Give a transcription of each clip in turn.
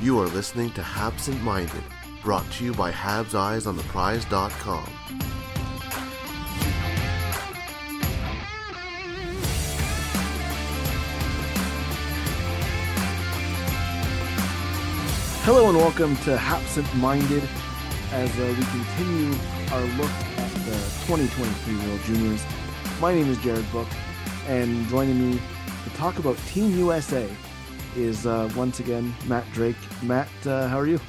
You are listening to Habsent Minded, brought to you by HabsEyesOnThePrize.com. Hello and welcome to Habsent Minded as we continue our look at the 2023 World Juniors. My name is Jared Book, and joining me to talk about Team USA is once again Matt Drake. Matt, how are you?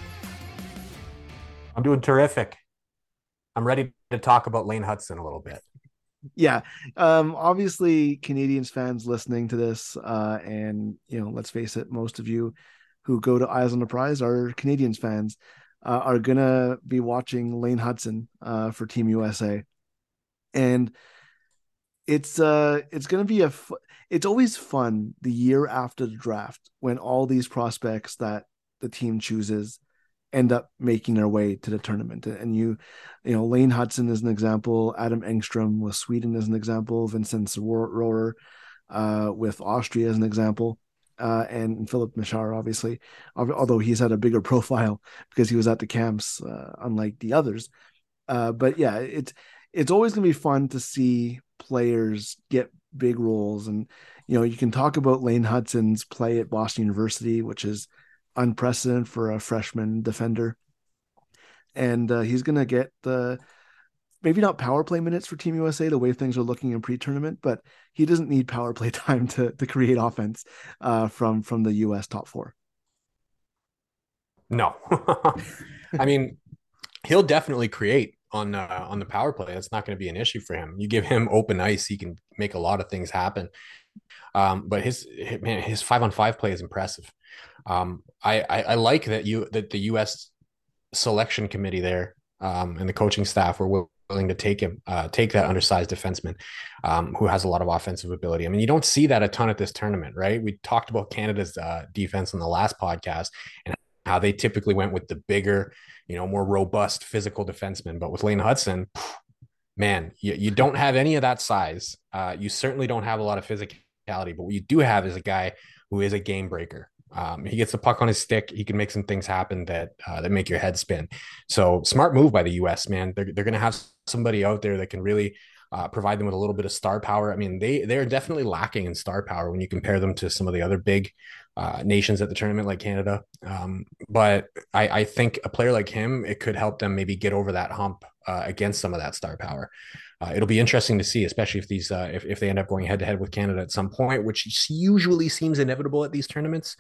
I'm doing terrific. I'm ready to talk about Lane Hutson a little bit. Yeah, obviously Canadiens fans listening to this, and you know, let's face it, most of you who go to Eyes on the Prize, our Canadiens fans, are going to be watching Lane Hutson for Team USA. And it's going to be it's always fun the year after the draft when all these prospects that the team chooses end up making their way to the tournament. And you know, Lane Hutson is an example. Adam Engstrom with Sweden is an example. Vinzenz Rohrer with Austria is an example. And Philip Mishar, obviously, although he's had a bigger profile because he was at the camps, unlike the others. But yeah, it's always going to be fun to see players get big roles. And, you know, you can talk about Lane Hutson's play at Boston University, which is unprecedented for a freshman defender. And he's going to get maybe not power play minutes for Team USA, the way things are looking in pre-tournament, but he doesn't need power play time to create offense from the U.S. top four. No. I mean, he'll definitely create on the power play. That's not going to be an issue for him. You give him open ice, he can make a lot of things happen. But his 5-on-5 play is impressive. I like that the U.S. selection committee there and the coaching staff were willing to take that undersized defenseman who has a lot of offensive ability. I mean, you don't see that a ton at this tournament, right? We talked about Canada's defense on the last podcast and how they typically went with the bigger, you know, more robust physical defenseman. But with Lane Hutson, man, you don't have any of that size. You certainly don't have a lot of physicality, but what you do have is a guy who is a game breaker. He gets the puck on his stick. He can make some things happen that make your head spin. So smart move by the U.S., man. They're going to have somebody out there that can really provide them with a little bit of star power. I mean, they're definitely lacking in star power when you compare them to some of the other big nations at the tournament like Canada. But I think a player like him, it could help them maybe get over that hump against some of that star power. It'll be interesting to see, especially if these if they end up going head to head with Canada at some point, which usually seems inevitable at these tournaments.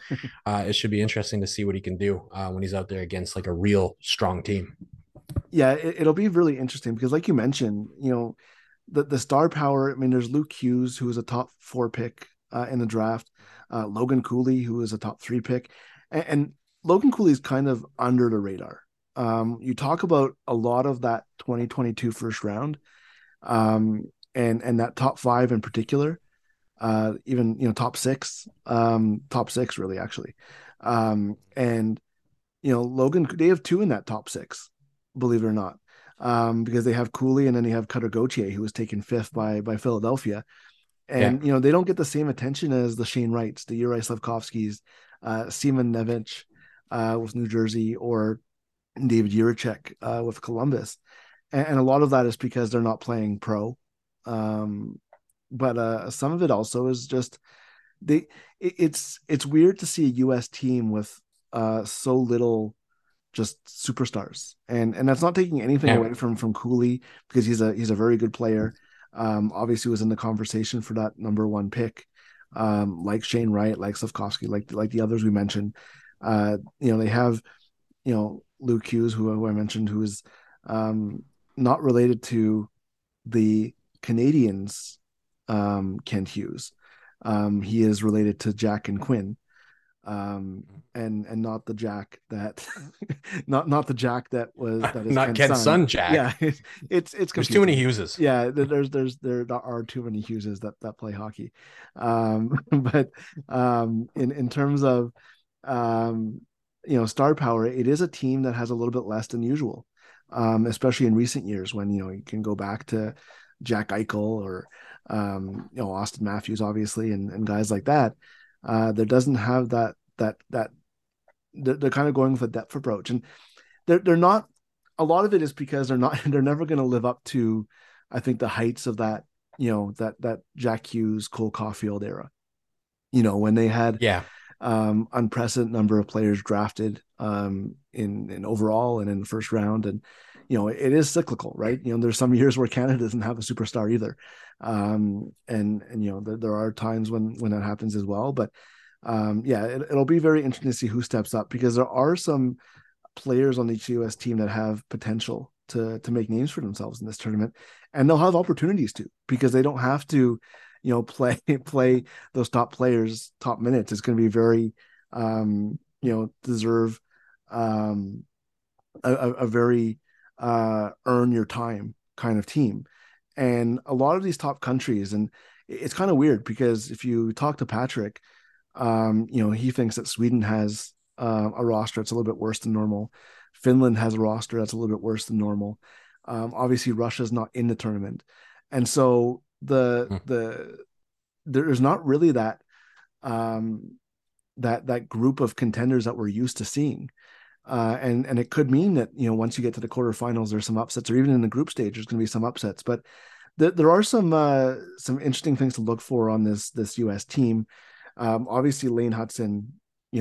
It should be interesting to see what he can do when he's out there against like a real strong team. Yeah, it'll be really interesting because, like you mentioned, you know, the star power. I mean, there's Luke Hughes, who was a top 4 pick in the draft. Logan Cooley, who was a top 3 pick, and Logan Cooley is kind of under the radar. You talk about a lot of that 2022 first round. And that top 5 in particular, even, you know, top six really actually. And, you know, Logan, they have 2 in that top 6, believe it or not, because they have Cooley and then they have Cutter Gauthier, who was taken 5th by Philadelphia. And, yeah, you know, they don't get the same attention as the Shane Wrights, the Yuri Slafkovskys, Seamus Casey, with New Jersey, or David Jiříček, with Columbus. And a lot of that is because they're not playing pro. But some of it also is just, it's weird to see a U.S. team with so little just superstars, and that's not taking anything away from Cooley, because he's a very good player. Obviously was in the conversation for that number one pick, like Shane Wright, like Slafkovsky, like the others we mentioned. They have, Luke Hughes, who I mentioned, who is not related to the Canadians, Kent Hughes. He is related to Jack and Quinn, and not the Jack that, not the Jack that was that is not Ken's son Jack. Yeah, it's confusing. There's too many Hugheses. Yeah, there are too many Hugheses that play hockey. But in terms of star power, it is a team that has a little bit less than usual, especially in recent years when you can go back to Jack Eichel or Austin Matthews, obviously, and guys like that. There doesn't have that they're kind of going with a depth approach, and they're not. A lot of it is because they're never going to live up to, I think, the heights of that that Jack Hughes, Cole Caulfield era. When they had unprecedented number of players drafted in overall and in the first round, and it is cyclical, right? There's some years where Canada doesn't have a superstar either. There are times when that happens as well, but it'll be very interesting to see who steps up, because there are some players on each US team that have potential to make names for themselves in this tournament, and they'll have opportunities to, because they don't have to, play those top players, top minutes. It's going to be very, deserve a very earn your time kind of team. And a lot of these top countries, and it's kind of weird because if you talk to Patrick, he thinks that Sweden has a roster that's a little bit worse than normal. Finland has a roster that's a little bit worse than normal. Obviously, Russia's not in the tournament. And so there's not really that that group of contenders that we're used to seeing, and it could mean that once you get to the quarterfinals there's some upsets, or even in the group stage there's going to be some upsets. But there are some interesting things to look for on this U.S. team. Obviously, Lane Hutson,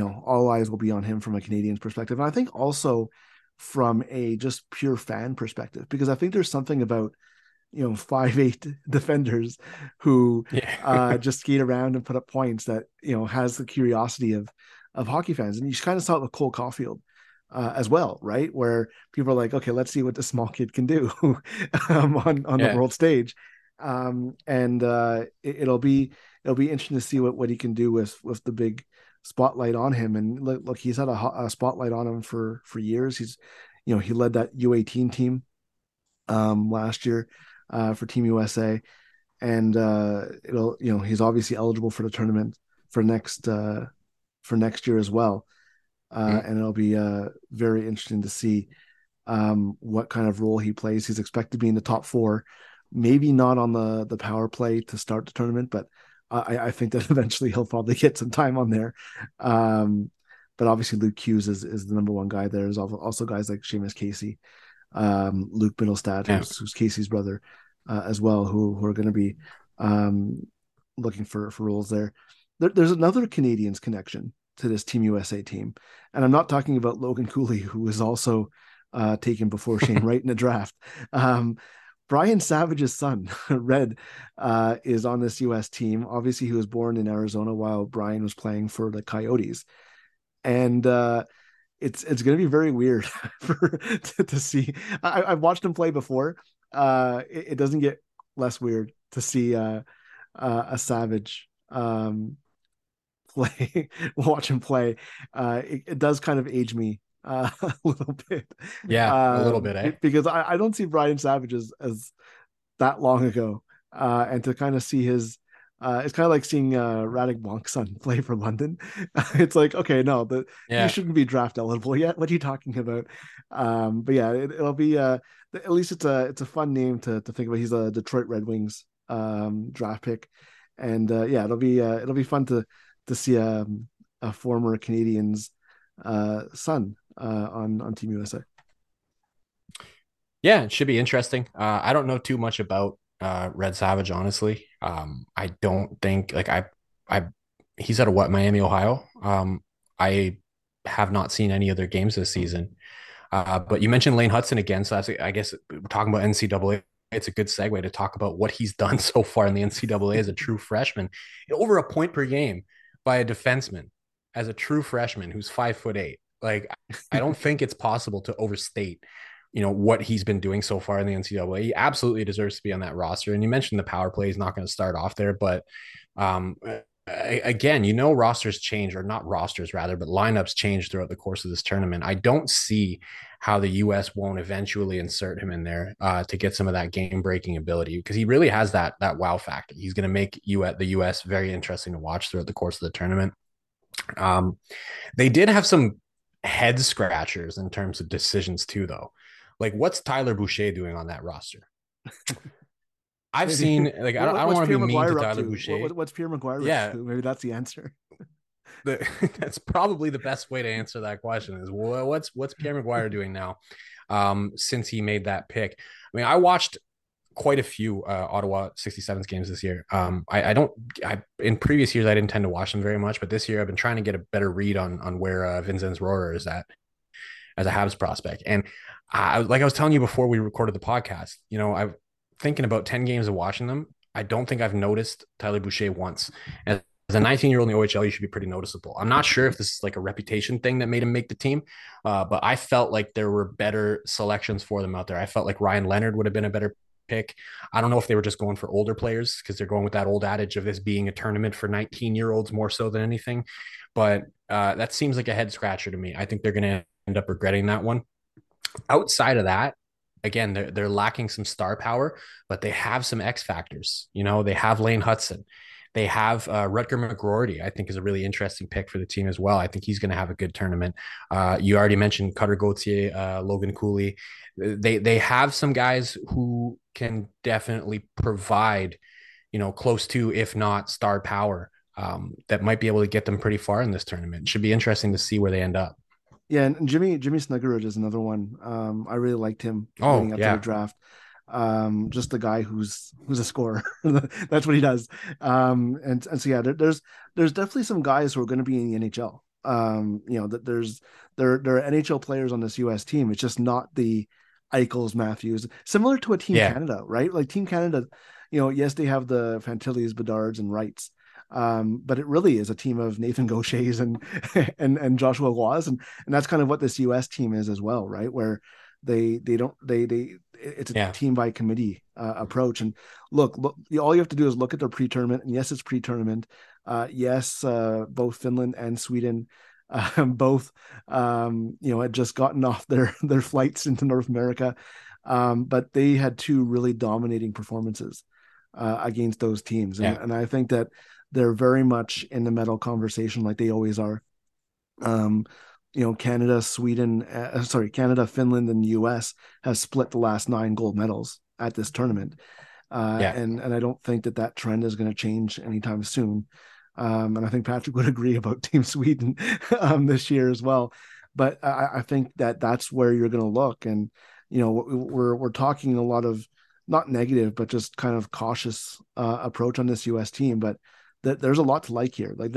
all eyes will be on him from a Canadian's perspective, and I think also from a just pure fan perspective, because I think there's something about 5'8" defenders who just skate around and put up points that has the curiosity of hockey fans. And you kind of saw it with Cole Caulfield as well, right? Where people are like, okay, let's see what this small kid can do on the world stage. It'll be interesting to see what he can do with the big spotlight on him. And look, he's had a spotlight on him for years. He's he led that U18 team last year for Team USA, and he's obviously eligible for the tournament for next year as well, and it'll be very interesting to see what kind of role he plays. He's expected to be in the top four, maybe not on the power play to start the tournament, but I think that eventually he'll probably get some time on there. But obviously Luke Hughes is the number one guy there. There's also guys like Seamus Casey, Luke Mittelstadt, who's Casey's brother, as well, who are going to be looking for roles there. There's another Canadians connection to this Team USA team, and I'm not talking about Logan Cooley, who was also taken before Shane Wright in the draft. Brian Savage's son, Red, is on this U.S. team. Obviously, he was born in Arizona while Brian was playing for the Coyotes, and it's going to be very weird to see. I've watched him play before. It doesn't get less weird to see a Savage play, watch him play. It does kind of age me a little bit. Yeah, a little bit, eh? Because I don't see Brian Savage as that long ago. And to kind of see his... it's kind of like seeing Radek Bonk's son play for London. It's like, okay, no, but you shouldn't be draft eligible yet. What are you talking about? But yeah, it'll be at least it's a fun name to think about. He's a Detroit Red Wings draft pick, and it'll be fun to see a former Canadian's son on Team USA. Yeah, it should be interesting. I don't know too much about Red Savage, honestly. I don't think, like, I he's out of what, Miami, Ohio. I have not seen any other games this season. But you mentioned Lane Hutson again. So that's, I guess, talking about NCAA, it's a good segue to talk about what he's done so far in the NCAA as a true freshman. Over a point per game by a defenseman as a true freshman who's 5'8". Like, I don't think it's possible to overstate, you know, what he's been doing so far in the NCAA. He absolutely deserves to be on that roster. And you mentioned the power play is not going to start off there, but again, you know, rosters change, or not rosters rather, but lineups change throughout the course of this tournament. I don't see how the U.S. won't eventually insert him in there to get some of that game breaking ability, because he really has that wow factor. He's going to make you at the U.S. very interesting to watch throughout the course of the tournament. They did have some head scratchers in terms of decisions too, though. Like, what's Tyler Boucher doing on that roster? I've seen, like, I don't want to be mean to Tyler Boucher. What's Pierre McGuire? Yeah. Maybe that's the answer. That's probably the best way to answer that question is what's Pierre McGuire doing now since he made that pick? I mean, I watched quite a few Ottawa 67's games this year. In previous years, I didn't tend to watch them very much, but this year I've been trying to get a better read on where Vinzenz Rohrer is at as a Habs prospect. And like I was telling you before we recorded the podcast, you know, I've thinking about 10 games of watching them, I don't think I've noticed Tyler Boucher once. As a 19-year-old in the OHL, you should be pretty noticeable. I'm not sure if this is like a reputation thing that made him make the team, but I felt like there were better selections for them out there. I felt like Ryan Leonard would have been a better pick. I don't know if they were just going for older players because they're going with that old adage of this being a tournament for 19-year-olds more so than anything, but that seems like a head scratcher to me. I think they're going to end up regretting that one. Outside of that, again, they're lacking some star power, but they have some X factors. You know, they have Lane Hutson. They have Rutger McGroarty, I think, is a really interesting pick for the team as well. I think he's going to have a good tournament. You already mentioned Cutter Gauthier, Logan Cooley. They have some guys who can definitely provide, you know, close to, if not star power, that might be able to get them pretty far in this tournament. It should be interesting to see where they end up. Yeah, and Jimmy Snuggerud is another one. I really liked him coming up to the draft. Just the guy who's a scorer. That's what he does. And so yeah, there's definitely some guys who are going to be in the NHL. You know, that there are NHL players on this U.S. team. It's just not the Eichels, Matthews, similar to a Team Canada, right? Like Team Canada, you know, yes, they have the Fantillis, Bedards, and Wrights. But it really is a team of Nathan Gauchers and Joshua Waugh, and that's kind of what this U.S. team is as well, right? Where it's a team by committee approach. And look, all you have to do is look at their pre-tournament, and yes, it's pre-tournament. Both Finland and Sweden, you know, had just gotten off their flights into North America, but they had two really dominating performances against those teams, and I think that they're very much in the medal conversation, like they always are. You know, Canada, Finland, and U.S. has split the last 9 gold medals at this tournament, and I don't think that trend is going to change anytime soon. And I think Patrick would agree about Team Sweden this year as well. But I think that that's where you're going to look, and you know, we're talking a lot of not negative, but just kind of cautious approach on this U.S. team, but there's a lot to like here. Like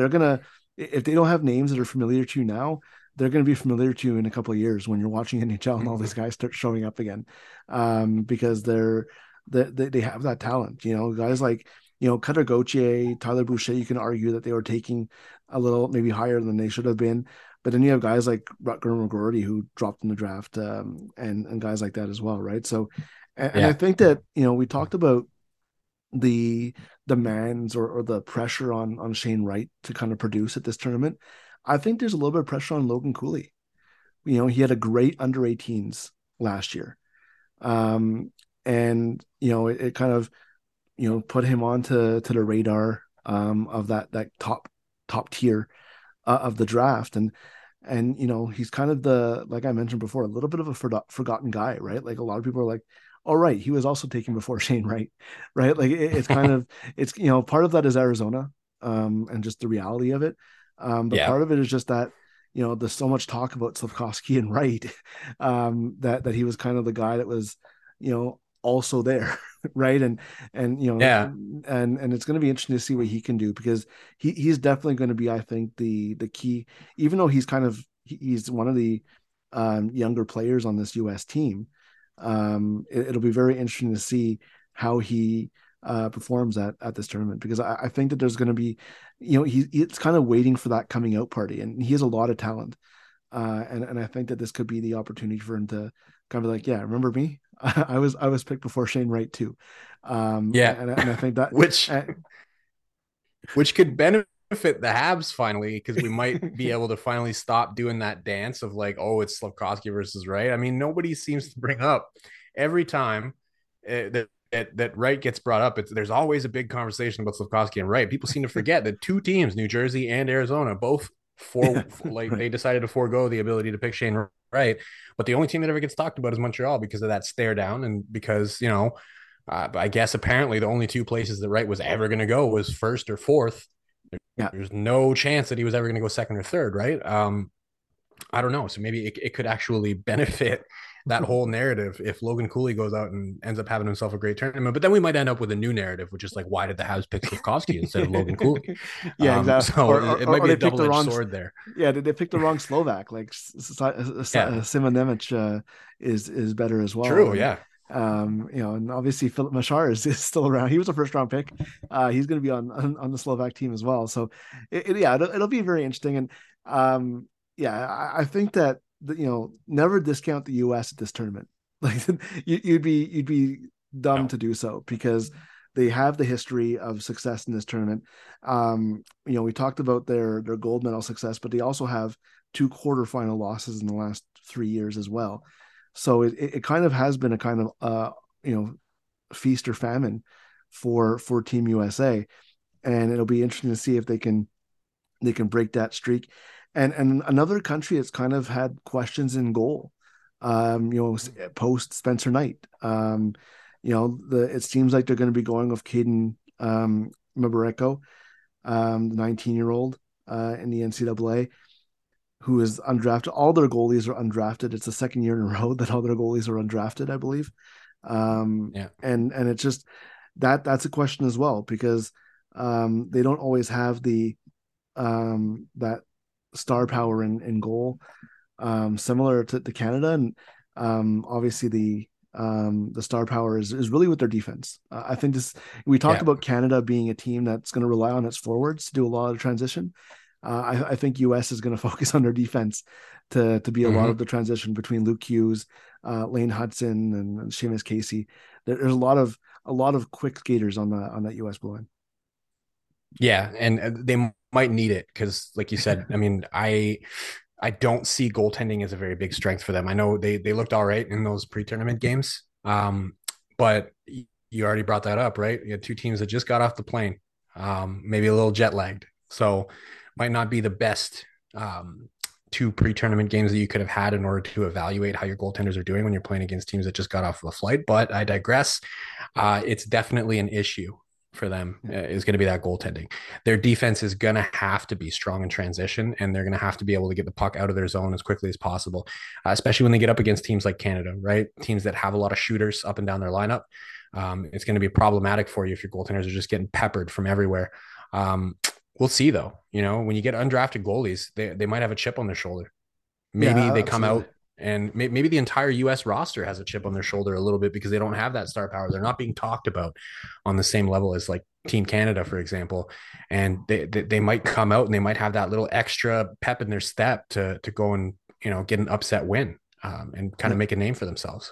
if they don't have names that are familiar to you now, they're going to be familiar to you in a couple of years when you're watching NHL and all these guys start showing up again, because they have that talent. You know, guys like, you know, Cutter Gauthier, Tyler Boucher, you can argue that they were taking a little maybe higher than they should have been, but then you have guys like Rutger McGroarty who dropped in the draft, and guys like that as well, right? So, and I think that, you know, we talked about the demands or the pressure on Shane Wright to kind of produce at this tournament. I think there's a little bit of pressure on Logan Cooley. You know, he had a great under-18s last year. And, you know, it kind of, you know, put him onto the radar of that top tier of the draft. And, you know, he's kind of like I mentioned before, a little bit of a forgotten guy, right? Like a lot of people are like, all right, he was also taken before Shane Wright, right? Like it's kind of, it's, you know, part of that is Arizona and just the reality of it. But part of it is just that, you know, there's so much talk about Slafkovsky and Wright that he was kind of the guy that was, you know, also there, right? And you know, and it's going to be interesting to see what he can do, because he's definitely going to be, I think, the key, even though he's kind of, he's one of the younger players on this U.S. team. It'll be very interesting to see how he performs at this tournament, because I think that there's going to be, you know, it's kind of waiting for that coming out party, and he has a lot of talent. And I think that this could be the opportunity for him to kind of be like, yeah, remember me? I was picked before Shane Wright too. And I think that which could benefit the Habs finally, because we might be able to finally stop doing that dance of like, oh, it's Slafkovsky versus Wright. I mean, nobody seems to bring up every time that Wright gets brought up. There's always a big conversation about Slafkovsky and Wright. People seem to forget that two teams, New Jersey and Arizona, they decided to forego the ability to pick Shane Wright, but the only team that ever gets talked about is Montreal because of that stare down, and because, you know, I guess apparently the only two places that Wright was ever going to go was first or fourth. There's no chance that he was ever going to go second or third, right? I don't know. So maybe it could actually benefit that whole narrative if Logan Cooley goes out and ends up having himself a great tournament. But then we might end up with a new narrative, which is like, why did the Habs pick Slafkovsky instead of Logan Cooley? Yeah, exactly. So it might be a double-edged sword there. Yeah, they picked the wrong Slovak. Like Simonemic is better as well. True, yeah. You know, and obviously Philip Mishar is still around. He was a first round pick. He's going to be on the Slovak team as well. So it'll be very interesting. And I think that, you know, never discount the U.S. at this tournament. Like you'd be dumb to do so, because they have the history of success in this tournament. You know, we talked about their gold medal success, but they also have two quarterfinal losses in the last 3 years as well. So it kind of has been a kind of you know, feast or famine for Team USA, and it'll be interesting to see if they can break that streak. And another country that's kind of had questions in goal, you know, post Spencer Knight. You know, it seems like they're going to be going with Kaden Mbareko, the 19-year-old in the NCAA, who is undrafted. All their goalies are undrafted. It's the second year in a row that all their goalies are undrafted, I believe. And it's just that's a question as well, because they don't always have the that star power in goal, similar to Canada, and obviously the star power is really with their defense. I think we talked about Canada being a team that's going to rely on its forwards to do a lot of transition. I think US is going to focus on their defense to be a lot of the transition between Luke Hughes, Lane Hutson, and Seamus Casey. There's a lot of quick skaters on that US blue line. Yeah, and they might need it because, like you said, I mean, I don't see goaltending as a very big strength for them. I know they looked all right in those pre-tournament games, but you already brought that up, right? You had two teams that just got off the plane, maybe a little jet lagged, so might not be the best two pre-tournament games that you could have had in order to evaluate how your goaltenders are doing when you're playing against teams that just got off of a flight. But I digress. It's definitely an issue for them, is going to be that goaltending. Their defense is going to have to be strong in transition, and they're going to have to be able to get the puck out of their zone as quickly as possible, especially when they get up against teams like Canada, right? Teams that have a lot of shooters up and down their lineup. It's going to be problematic for you if your goaltenders are just getting peppered from everywhere. We'll see though, you know, when you get undrafted goalies, they might have a chip on their shoulder. Maybe they come out and maybe the entire U.S. roster has a chip on their shoulder a little bit because they don't have that star power. They're not being talked about on the same level as like Team Canada, for example. And they might come out and they might have that little extra pep in their step to go and, you know, get an upset win and kind of make a name for themselves.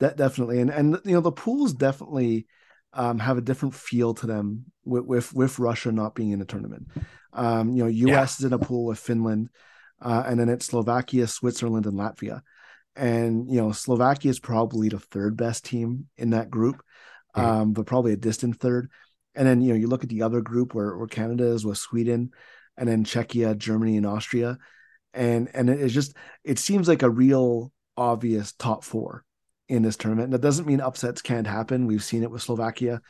That definitely. And you know, the pools definitely have a different feel to them with Russia not being in the tournament. You know, U.S. is in a pool with Finland. And then it's Slovakia, Switzerland, and Latvia. And, you know, Slovakia is probably the third best team in that group, but probably a distant third. And then, you know, you look at the other group where Canada is with Sweden, and then Czechia, Germany, and Austria. And it's just, it seems like a real obvious top four in this tournament. And that doesn't mean upsets can't happen. We've seen it with Slovakia.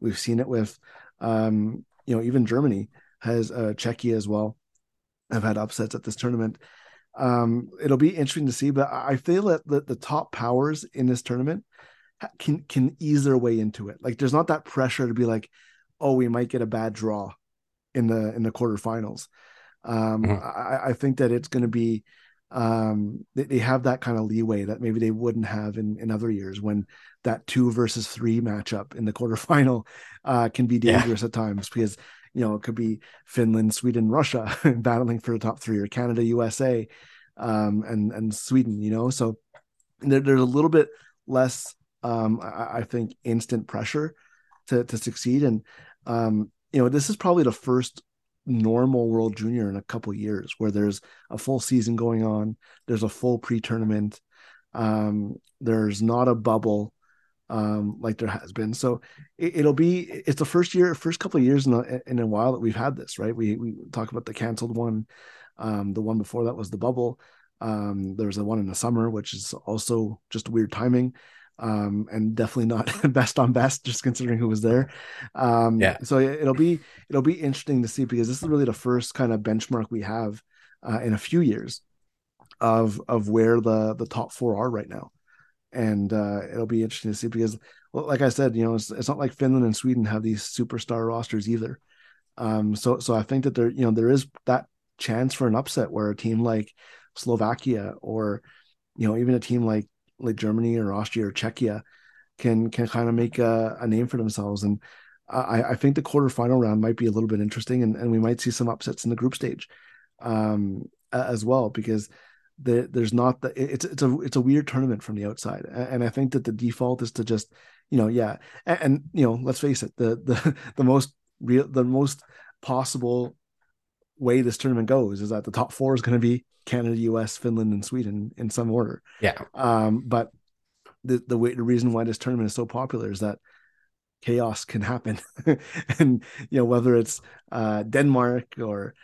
We've seen it with, you know, even Germany has Czechia as well. I've had upsets at this tournament. It'll be interesting to see, but I feel that the top powers in this tournament can ease their way into it. Like, there's not that pressure to be like, oh, we might get a bad draw in the quarterfinals. I think that it's going to be they have that kind of leeway that maybe they wouldn't have in other years, when that 2 versus 3 matchup in the quarterfinal can be dangerous at times, because, you know, it could be Finland, Sweden, Russia battling for the top 3, or Canada, USA, and Sweden, you know. So there's a little bit less, I think, instant pressure to succeed. And, you know, this is probably the first normal World Junior in a couple of years where there's a full season going on. There's a full pre-tournament. There's not a bubble like there has been. So it's the first couple of years in a while that we've had this, right? We talk about the canceled one. The one before that was the bubble. There's the one in the summer, which is also just weird timing. And definitely not best on best, just considering who was there. So it'll be interesting to see, because this is really the first kind of benchmark we have in a few years of where the top 4 are right now. And it'll be interesting to see, because, like I said, you know, it's not like Finland and Sweden have these superstar rosters either. So I think that there, you know, there is that chance for an upset where a team like Slovakia, or, you know, even a team like Germany or Austria or Czechia can kind of make a name for themselves. And I think the quarterfinal round might be a little bit interesting, and we might see some upsets in the group stage as well, because there's not the, it's a weird tournament from the outside. And I think that the default is to just, you know, and you know, let's face it, the most possible way this tournament goes is that the top 4 is going to be Canada, US, Finland, and Sweden in some order. But the reason why this tournament is so popular is that chaos can happen. And, you know, whether it's Denmark or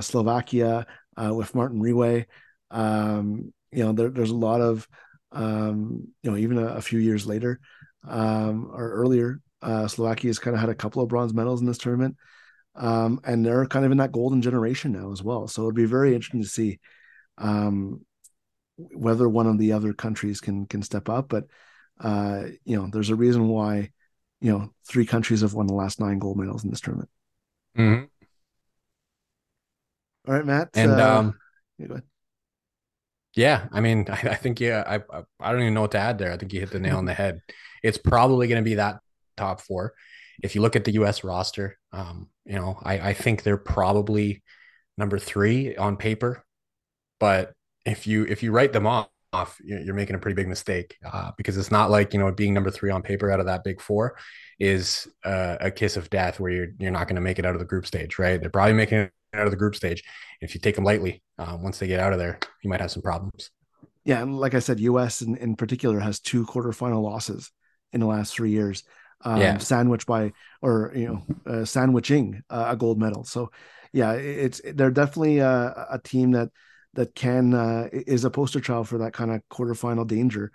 Slovakia with Martin Rewe, you know, there's a lot of, you know, even a few years later or earlier, Slovakia has kind of had a couple of bronze medals in this tournament. And they're kind of in that golden generation now as well. So it'd be very interesting to see whether one of the other countries can step up. But, you know, there's a reason why, you know, 3 countries have won the last 9 gold medals in this tournament. Mm-hmm. All right, Matt. And go ahead. Yeah, I mean, I think, I don't even know what to add there. I think you hit the nail on the head. It's probably going to be that top 4. If you look at the U.S. roster, you know, I think they're probably number 3 on paper, but if you write them off, you're making a pretty big mistake, because it's not like, you know, being number 3 on paper out of that big 4 is a kiss of death where you're not going to make it out of the group stage, right? They're probably making it out of the group stage. If you take them lightly, once they get out of there, you might have some problems. Yeah, and like I said, U.S. in particular has 2 quarterfinal losses in the last 3 years. Sandwiching a gold medal. So yeah, they're definitely a team that can, is a poster child for that kind of quarterfinal danger.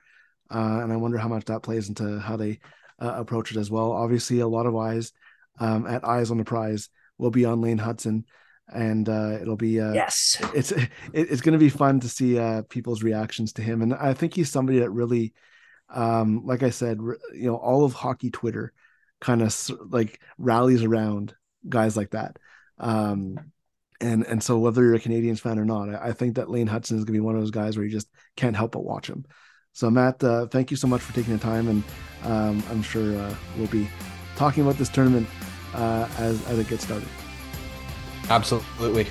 And I wonder how much that plays into how they approach it as well. Obviously a lot of eyes at Eyes on the Prize will be on Lane Hutson, and it'll be, yes, it's going to be fun to see people's reactions to him. And I think he's somebody that really, like I said, you know, all of hockey Twitter kind of like rallies around guys like that. And so whether you're a Canadiens fan or not, I think that Lane Hutson is going to be one of those guys where you just can't help but watch him. So Matt, thank you so much for taking the time. And I'm sure we'll be talking about this tournament as it gets started. Absolutely.